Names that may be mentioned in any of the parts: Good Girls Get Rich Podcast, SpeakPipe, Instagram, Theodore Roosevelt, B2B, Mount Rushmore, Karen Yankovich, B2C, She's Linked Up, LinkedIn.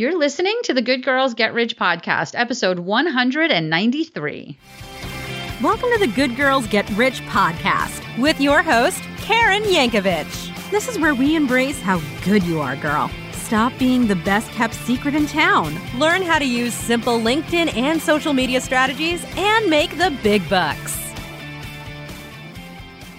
You're listening to the Good Girls Get Rich Podcast, episode 193. Welcome to the Good Girls Get Rich Podcast with your host, Karen Yankovich. This is where we embrace how good you are, girl. Stop being the best-kept secret in town. Learn how to use simple LinkedIn and social media strategies and make the big bucks.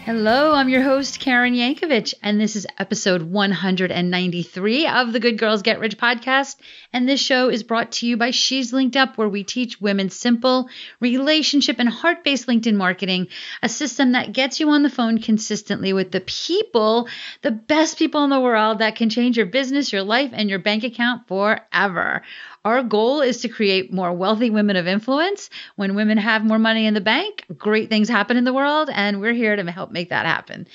Hello, I'm your host, Karen Yankovich, and this is episode 193 of the Good Girls Get Rich Podcast, and this show is brought to you by She's Linked Up, where we teach women simple relationship and heart-based LinkedIn marketing, a system that gets you on the phone consistently with the people, the best people in the world that can change your business, your life, and your bank account forever. Our goal is to create more wealthy women of influence. When women have more money in the bank, great things happen in the world, and we're here to help make that happen.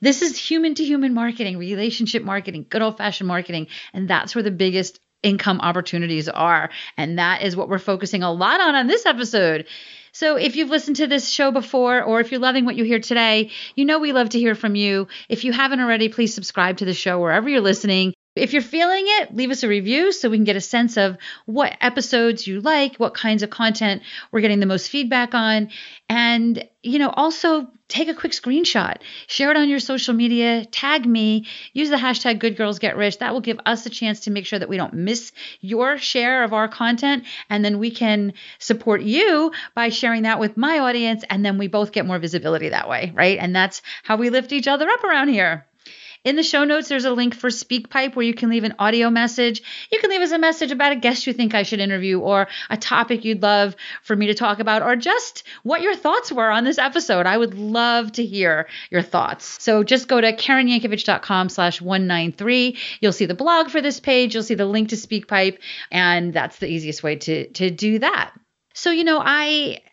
This is human-to-human marketing, relationship marketing, good old-fashioned marketing, and that's where the biggest income opportunities are, and that is what we're focusing a lot on this episode. So if you've listened to this show before, or if you're loving what you hear today, you know we love to hear from you. If you haven't already, please subscribe to the show wherever you're listening. If you're feeling it, leave us a review so we can get a sense of what episodes you like, what kinds of content we're getting the most feedback on. And, you know, also take a quick screenshot, share it on your social media, tag me, use the hashtag Good Girls Get Rich. That will give us a chance to make sure that we don't miss your share of our content. And then we can support you by sharing that with my audience. And then we both get more visibility that way, right? And that's how we lift each other up around here. In the show notes, there's a link for SpeakPipe where you can leave an audio message. You can leave us a message about a guest you think I should interview or a topic you'd love for me to talk about or just what your thoughts were on this episode. I would love to hear your thoughts. So just go to karenyankovich.com/193. You'll see the blog for this page. You'll see the link to SpeakPipe, and that's the easiest way to do that. So, you know,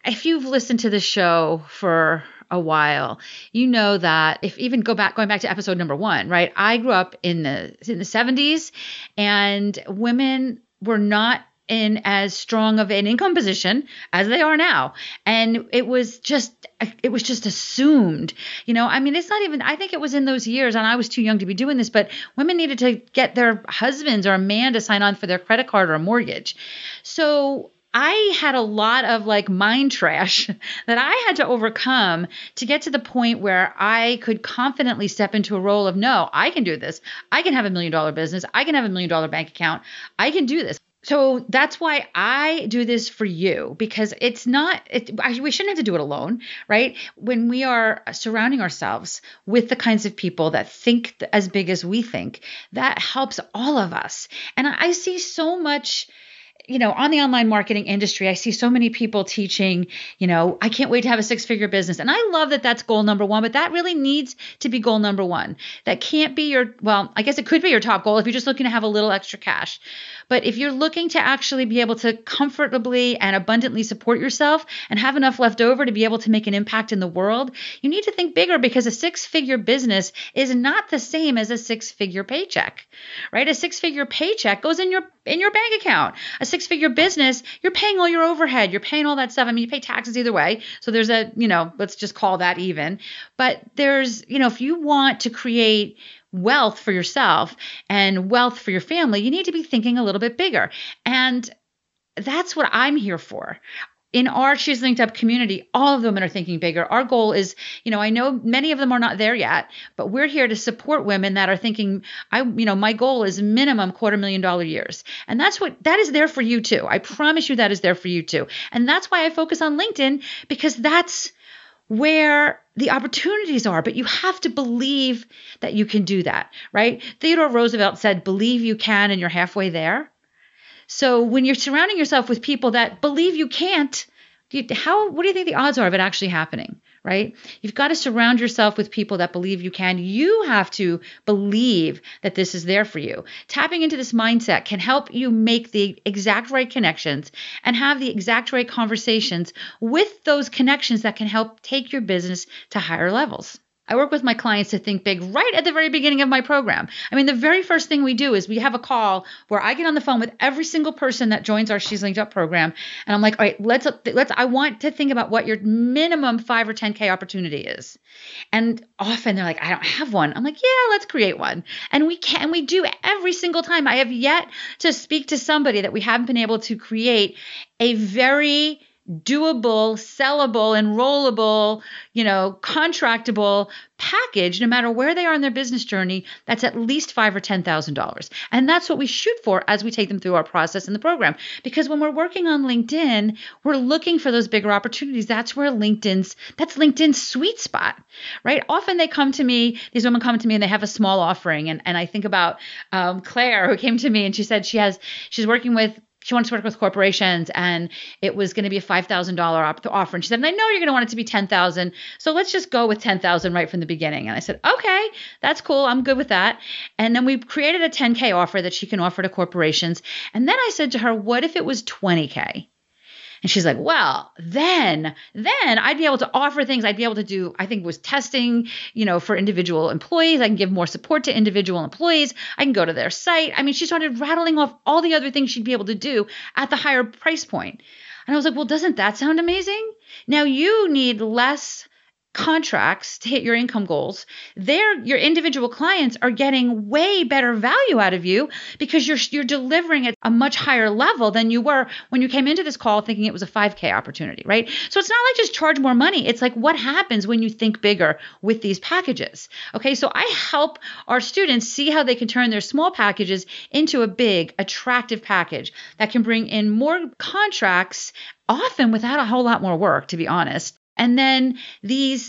if you've listened to the show for a while, you know that if even going back to episode number one, right? I grew up in the 70s, and women were not in as strong of an income position as they are now. And it was just assumed, you know, I mean, it's not even, I think it was in those years, and I was too young to be doing this, but women needed to get their husbands or a man to sign on for their credit card or a mortgage. So I had a lot of like mind trash that I had to overcome to get to the point where I could confidently step into a role of, no, I can do this. I can have $1 million business. I can have $1 million bank account. I can do this. So that's why I do this for you, because we shouldn't have to do it alone, right? When we are surrounding ourselves with the kinds of people that think as big as we think, that helps all of us. And I see so much, you know, on the online marketing industry, I see so many people teaching, you know, I can't wait to have a six-figure business. And I love that that's goal number one, but that really needs to be goal number one. That can't be I guess it could be your top goal if you're just looking to have a little extra cash. But if you're looking to actually be able to comfortably and abundantly support yourself and have enough left over to be able to make an impact in the world, you need to think bigger, because a six-figure business is not the same as a six-figure paycheck, right? A six-figure paycheck goes in your bank account. A six-figure business, you're paying all your overhead, you're paying all that stuff. I mean, you pay taxes either way. So there's a, you know, let's just call that even. But there's, you know, if you want to create wealth for yourself and wealth for your family, you need to be thinking a little bit bigger. And that's what I'm here for. In our She's Linked Up community, all of the women are thinking bigger. Our goal is, you know, I know many of them are not there yet, but we're here to support women that are thinking, my goal is minimum $250,000 years. And that is there for you too. I promise you that is there for you too. And that's why I focus on LinkedIn, because that's where the opportunities are, but you have to believe that you can do that, right? Theodore Roosevelt said, believe you can and you're halfway there. So when you're surrounding yourself with people that believe you can't, what do you think the odds are of it actually happening, right? You've got to surround yourself with people that believe you can. You have to believe that this is there for you. Tapping into this mindset can help you make the exact right connections and have the exact right conversations with those connections that can help take your business to higher levels. I work with my clients to think big right at the very beginning of my program. I mean, the very first thing we do is we have a call where I get on the phone with every single person that joins our She's Linked Up program. And I'm like, all right, let's, I want to think about what your minimum 5 or 10K opportunity is. And often they're like, I don't have one. I'm like, yeah, let's create one. And we do every single time. I have yet to speak to somebody that we haven't been able to create a very doable, sellable, enrollable, contractable package, no matter where they are in their business journey, that's at least $5,000 or $10,000. And that's what we shoot for as we take them through our process in the program. Because when we're working on LinkedIn, we're looking for those bigger opportunities. That's where that's LinkedIn's sweet spot, right? Often they come to me, these women come to me and they have a small offering. And I think about Claire, who came to me and she said she wanted to work with corporations and it was going to be a $5,000 offer. And she said, and I know you're going to want it to be $10,000. So let's just go with $10,000 right from the beginning. And I said, okay, that's cool. I'm good with that. And then we created a $10K offer that she can offer to corporations. And then I said to her, what if it was $20K? And she's like, well, then I'd be able to offer things. I'd be able to do, I think it was testing, for individual employees. I can give more support to individual employees. I can go to their site. I mean, she started rattling off all the other things she'd be able to do at the higher price point. And I was like, well, doesn't that sound amazing? Now you need less contracts to hit your income goals. Your individual clients are getting way better value out of you because you're delivering at a much higher level than you were when you came into this call thinking it was a 5K opportunity, right? So it's not like just charge more money. It's like what happens when you think bigger with these packages. Okay, so I help our students see how they can turn their small packages into a big, attractive package that can bring in more contracts, often without a whole lot more work, to be honest. And then the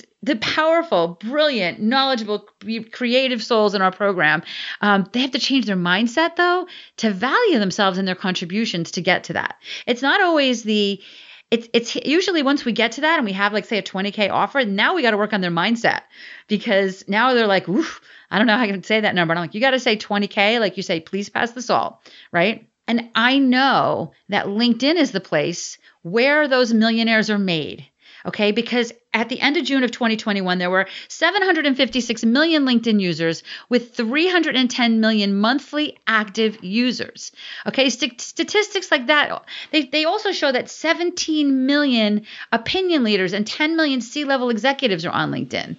powerful, brilliant, knowledgeable, creative souls in our program, they have to change their mindset, though, to value themselves and their contributions to get to that. It's not always it's usually once we get to that and we have, like, say, a $20K offer, now we got to work on their mindset because now they're like, oof, I don't know how I can say that number. And I'm like, you got to say $20K. Like you say, please pass the salt, right? And I know that LinkedIn is the place where those millionaires are made. Okay, because at the end of June of 2021, there were 756 million LinkedIn users with 310 million monthly active users. Okay, statistics like that, they also show that 17 million opinion leaders and 10 million C-level executives are on LinkedIn.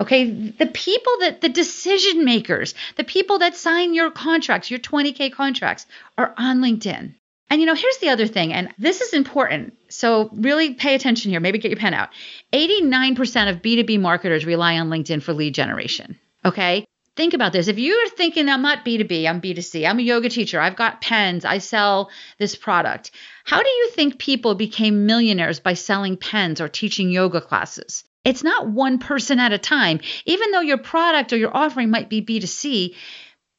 Okay, the decision makers, the people that sign your contracts, your 20K contracts are on LinkedIn. And here's the other thing, and this is important. So really pay attention here. Maybe get your pen out. 89% of B2B marketers rely on LinkedIn for lead generation. Okay? Think about this. If you're thinking, I'm not B2B, I'm B2C, I'm a yoga teacher, I've got pens, I sell this product. How do you think people became millionaires by selling pens or teaching yoga classes? It's not one person at a time. Even though your product or your offering might be B2C,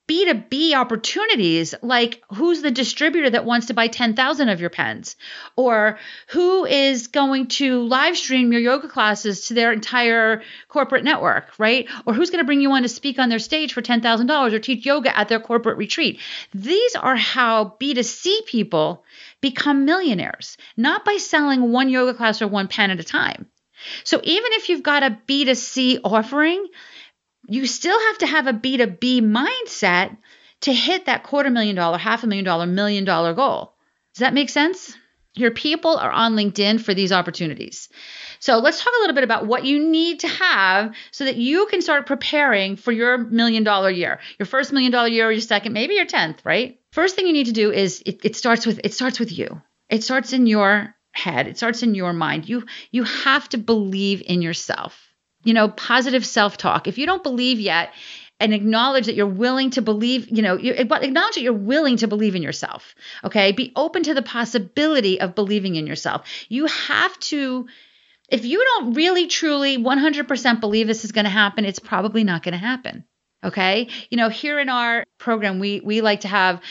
B2B opportunities, like who's the distributor that wants to buy 10,000 of your pens, or who is going to live stream your yoga classes to their entire corporate network, right? Or who's going to bring you on to speak on their stage for $10,000 or teach yoga at their corporate retreat. These are how B2C people become millionaires, not by selling one yoga class or one pen at a time. So even if you've got a B2C offering, you still have to have a B2B mindset to hit that $250,000, $500,000, $1 million goal. Does that make sense? Your people are on LinkedIn for these opportunities. So let's talk a little bit about what you need to have so that you can start preparing for your $1 million year, your first $1 million year, or your second, maybe your 10th, right? First thing you need to do is it starts with you. It starts in your head. It starts in your mind. You have to believe in yourself. Positive self-talk. If you don't believe yet and acknowledge that you're willing to believe, acknowledge that you're willing to believe in yourself, okay? Be open to the possibility of believing in yourself. You have to, if you don't really, truly, 100% believe this is going to happen, it's probably not going to happen. Okay. Here in our program, we have our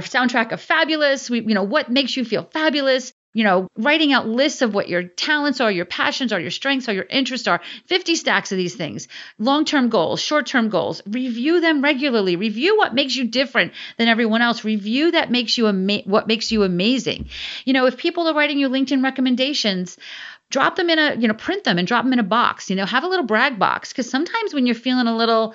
soundtrack of fabulous. What makes you feel fabulous? Writing out lists of what your talents are, your passions are, your strengths are, your interests are, 50 stacks of these things, long-term goals, short-term goals, review them regularly, review what makes you different than everyone else, review that makes you what makes you amazing. If people are writing you LinkedIn recommendations, Drop them in a, print them and drop them in a box, have a little brag box. Because sometimes when you're feeling a little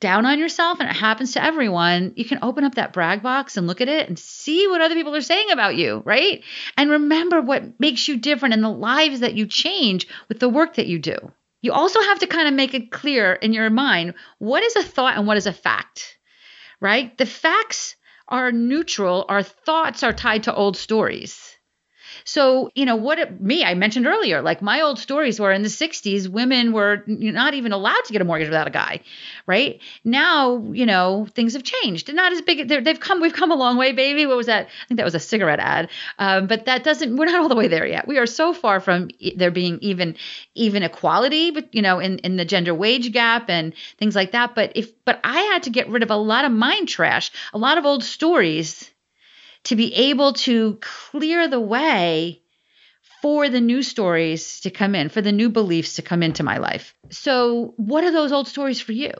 down on yourself, and it happens to everyone, you can open up that brag box and look at it and see what other people are saying about you, right? And remember what makes you different and the lives that you change with the work that you do. You also have to kind of make it clear in your mind, what is a thought and what is a fact, right? The facts are neutral. Our thoughts are tied to old stories. So, I mentioned earlier, like my old stories were in the 60s, women were not even allowed to get a mortgage without a guy, right? Now, things have changed. Not as big. We've come a long way, baby. What was that? I think that was a cigarette ad. But we're not all the way there yet. We are so far from there being even equality, but in the gender wage gap and things like that. But I had to get rid of a lot of mind trash, a lot of old stories, to be able to clear the way for the new stories to come in, for the new beliefs to come into my life. So what are those old stories for you?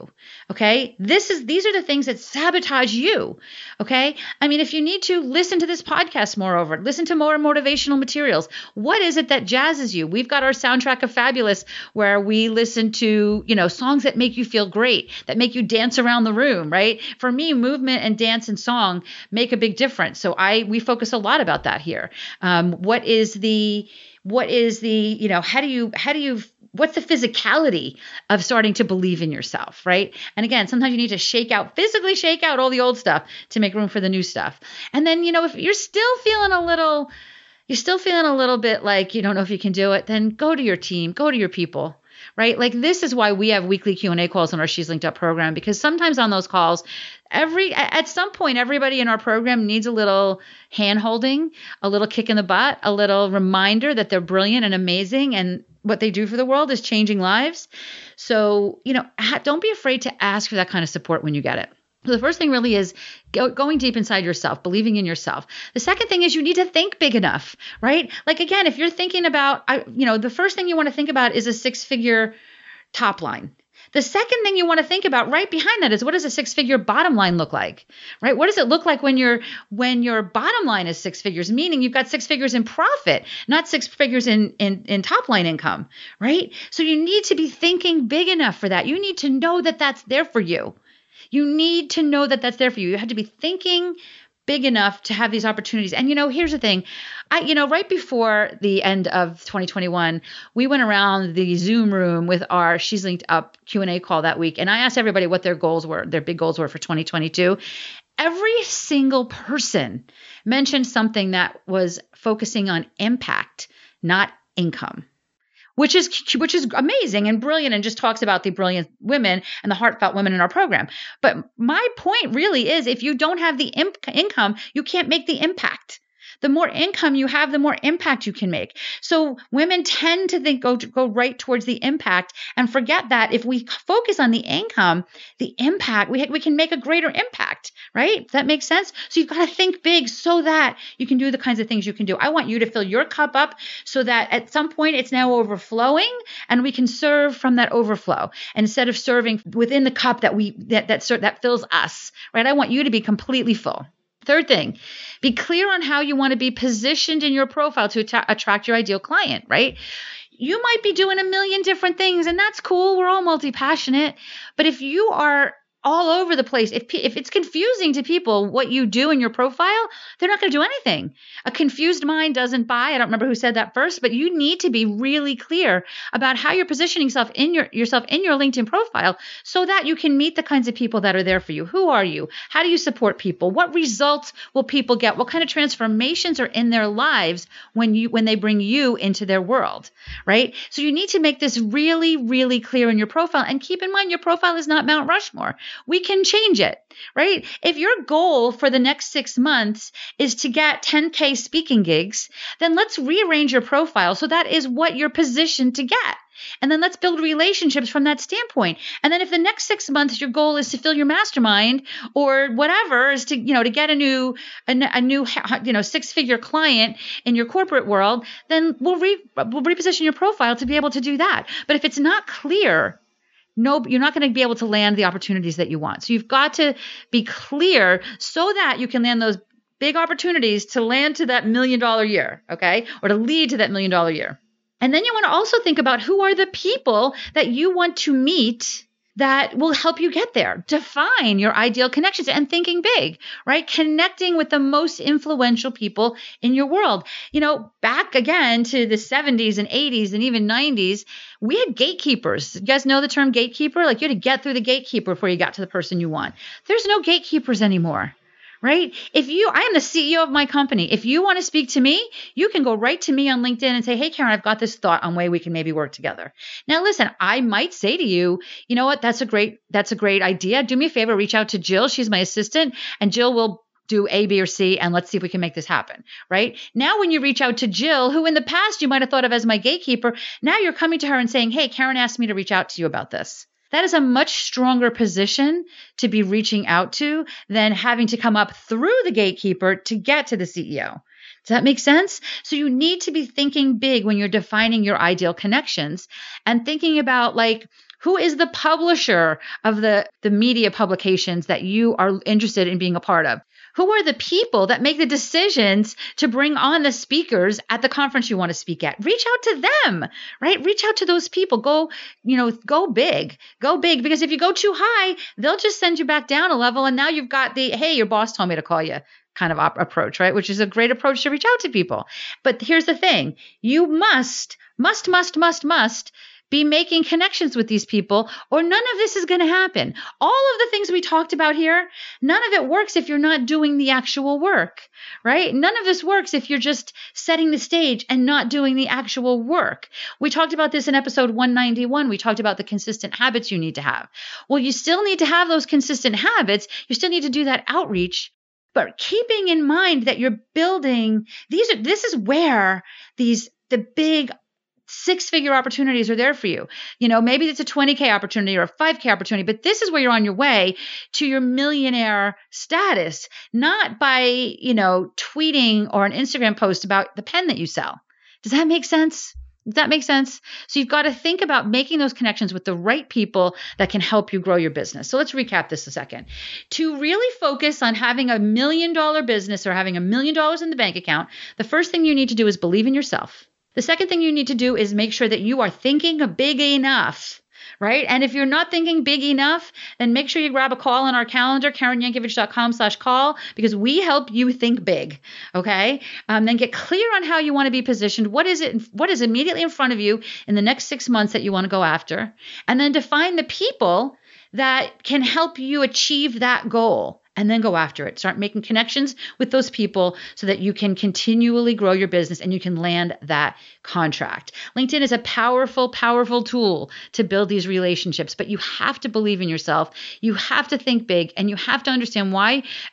Okay. These are the things that sabotage you. Okay. I mean, if you need to listen to this podcast, moreover, listen to more motivational materials. What is it that jazzes you? We've got our soundtrack of Fabulous, where we listen to, songs that make you feel great, that make you dance around the room, right? For me, movement and dance and song make a big difference. So we focus a lot about that here. What's the physicality of starting to believe in yourself, right? And again, sometimes you need to physically shake out all the old stuff to make room for the new stuff. And then, if you're still feeling a little bit like you don't know if you can do it, then go to your team, go to your people, right? Like, this is why we have weekly Q&A calls on our She's Linked Up program, because sometimes on those calls, at some point, everybody in our program needs a little hand-holding, a little kick in the butt, a little reminder that they're brilliant and amazing and what they do for the world is changing lives. So, don't be afraid to ask for that kind of support when you get it. So the first thing really is going deep inside yourself, believing in yourself. The second thing is you need to think big enough, right? Like, again, if you're thinking about, the first thing you want to think about is a six-figure top line. The second thing you want to think about right behind that is, what does a six-figure bottom line look like, right? What does it look like when your bottom line is six figures, meaning you've got six figures in profit, not six figures in top line income, right? So you need to be thinking big enough for that. You need to know that that's there for you. You have to be thinking big enough to have these opportunities. And, here's the thing. Right before the end of 2021, we went around the Zoom room with our She's Linked Up Q&A call that week. And I asked everybody what their big goals were for 2022. Every single person mentioned something that was focusing on impact, not income, which is amazing and brilliant, and just talks about the brilliant women and the heartfelt women in our program. But my point really is, if you don't have the income, you can't make the impact. The more income you have, the more impact you can make. So women tend to think go right towards the impact and forget that if we focus on the income, the impact, we can make a greater impact, right? Does that make sense? So you've got to think big so that you can do the kinds of things you can do. I want you to fill your cup up so that at some point it's now overflowing and we can serve from that overflow instead of serving within the cup that that fills us, right? I want you to be completely full. Third thing, be clear on how you want to be positioned in your profile to attract your ideal client, right? You might be doing a million different things, and that's cool. We're all multi-passionate. But if you are all over the place, if it's confusing to people what you do in your profile, they're not going to do anything. A confused mind doesn't buy. I don't remember who said that first, but you need to be really clear about how you're positioning yourself in your LinkedIn profile so that you can meet the kinds of people that are there for you. Who are you? How do you support people? What results will people get? What kind of transformations are in their lives when they bring you into their world, right? So you need to make this really, really clear in your profile, and keep in mind your profile is not Mount Rushmore. We can change it, right? If your goal for the next 6 months is to get 10K speaking gigs, then let's rearrange your profile so that is what you're positioned to get. And then let's build relationships from that standpoint. And then if the next 6 months your goal is to fill your mastermind or whatever, is to get a new six-figure client in your corporate world, then we'll reposition your profile to be able to do that. But if it's not clear, no, you're not going to be able to land the opportunities that you want. So you've got to be clear so that you can land those big opportunities to land to that $1 million year, okay? Or to lead to that $1 million year. And then you want to also think about who are the people that you want to meet that will help you get there. Define your ideal connections and thinking big, right? Connecting with the most influential people in your world. You know, back again to the 70s and 80s and even 90s, we had gatekeepers. You guys know the term gatekeeper? Like you had to get through the gatekeeper before you got to the person you want. There's no gatekeepers anymore, right? I am the CEO of my company. If you want to speak to me, you can go right to me on LinkedIn and say, hey, Karen, I've got this thought on way we can maybe work together. Now, listen, I might say to you, you know what? That's a great idea. Do me a favor, reach out to Jill. She's my assistant, and Jill will do A, B, or C, and let's see if we can make this happen, right? Now, when you reach out to Jill, who in the past you might have thought of as my gatekeeper, now you're coming to her and saying, hey, Karen asked me to reach out to you about this. That is a much stronger position to be reaching out to than having to come up through the gatekeeper to get to the CEO. Does that make sense? So you need to be thinking big when you're defining your ideal connections and thinking about like, who is the publisher of the media publications that you are interested in being a part of? Who are the people that make the decisions to bring on the speakers at the conference you want to speak at? Reach out to them, right? Reach out to those people. Go big, because if you go too high, they'll just send you back down a level. And now you've got the, hey, your boss told me to call you kind of approach, right? Which is a great approach to reach out to people. But here's the thing. You must be making connections with these people, or none of this is going to happen. All of the things we talked about here, none of it works if you're not doing the actual work, right? None of this works if you're just setting the stage and not doing the actual work. We talked about this in episode 191. We talked about the consistent habits you need to have. Well, you still need to have those consistent habits. You still need to do that outreach. But keeping in mind that you're building, this is where the big six-figure opportunities are there for you. You know, maybe it's a 20K opportunity or a 5K opportunity, but this is where you're on your way to your millionaire status, not by, you know, tweeting or an Instagram post about the pen that you sell. Does that make sense? Does that make sense? So you've got to think about making those connections with the right people that can help you grow your business. So let's recap this a second. To really focus on having $1 million business or having $1 million in the bank account, the first thing you need to do is believe in yourself. The second thing you need to do is make sure that you are thinking big enough, right? And if you're not thinking big enough, then make sure you grab a call on our calendar, karenyankovich.com/call, because we help you think big, okay? Then get clear on how you want to be positioned. What is immediately in front of you in the next 6 months that you want to go after? And then define the people that can help you achieve that goal. And then go after it. Start making connections with those people so that you can continually grow your business and you can land that contract. LinkedIn is a powerful, powerful tool to build these relationships, but you have to believe in yourself. You have to think big and you have to understand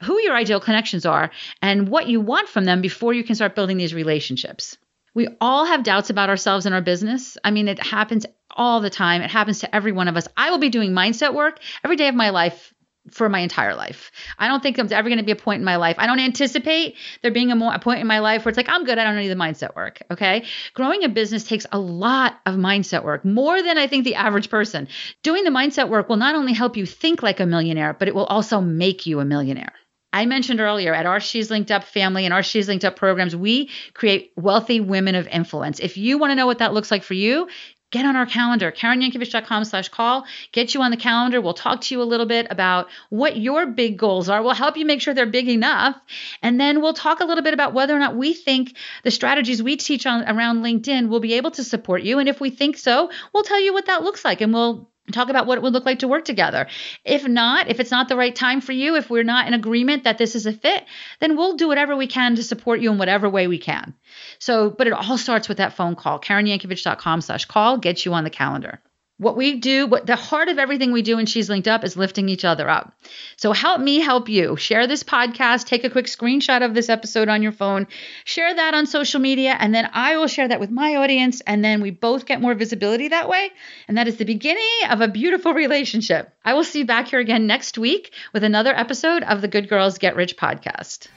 who your ideal connections are and what you want from them before you can start building these relationships. We all have doubts about ourselves and our business. I mean, it happens all the time. It happens to every one of us. I will be doing mindset work every day of my life for my entire life. I don't think there's ever going to be a point in my life. I don't anticipate there being a point in my life where it's like, I'm good. I don't need the mindset work. Okay. Growing a business takes a lot of mindset work, more than I think the average person. Doing the mindset work will not only help you think like a millionaire, but it will also make you a millionaire. I mentioned earlier at our She's Linked Up family and our She's Linked Up programs, we create wealthy women of influence. If you want to know what that looks like for you, get on our calendar, karenyankovich.com/call, get you on the calendar. We'll talk to you a little bit about what your big goals are. We'll help you make sure they're big enough. And then we'll talk a little bit about whether or not we think the strategies we teach around LinkedIn will be able to support you. And if we think so, we'll tell you what that looks like and we'll talk about what it would look like to work together. If not, if it's not the right time for you, if we're not in agreement that this is a fit, then we'll do whatever we can to support you in whatever way we can. So, but it all starts with that phone call. karenyankovich.com/call gets you on the calendar. What we do, what the heart of everything we do in She's Linked Up is lifting each other up. So help me help you. Share this podcast. Take a quick screenshot of this episode on your phone. Share that on social media, and then I will share that with my audience, and then we both get more visibility that way. And that is the beginning of a beautiful relationship. I will see you back here again next week with another episode of the Good Girls Get Rich podcast.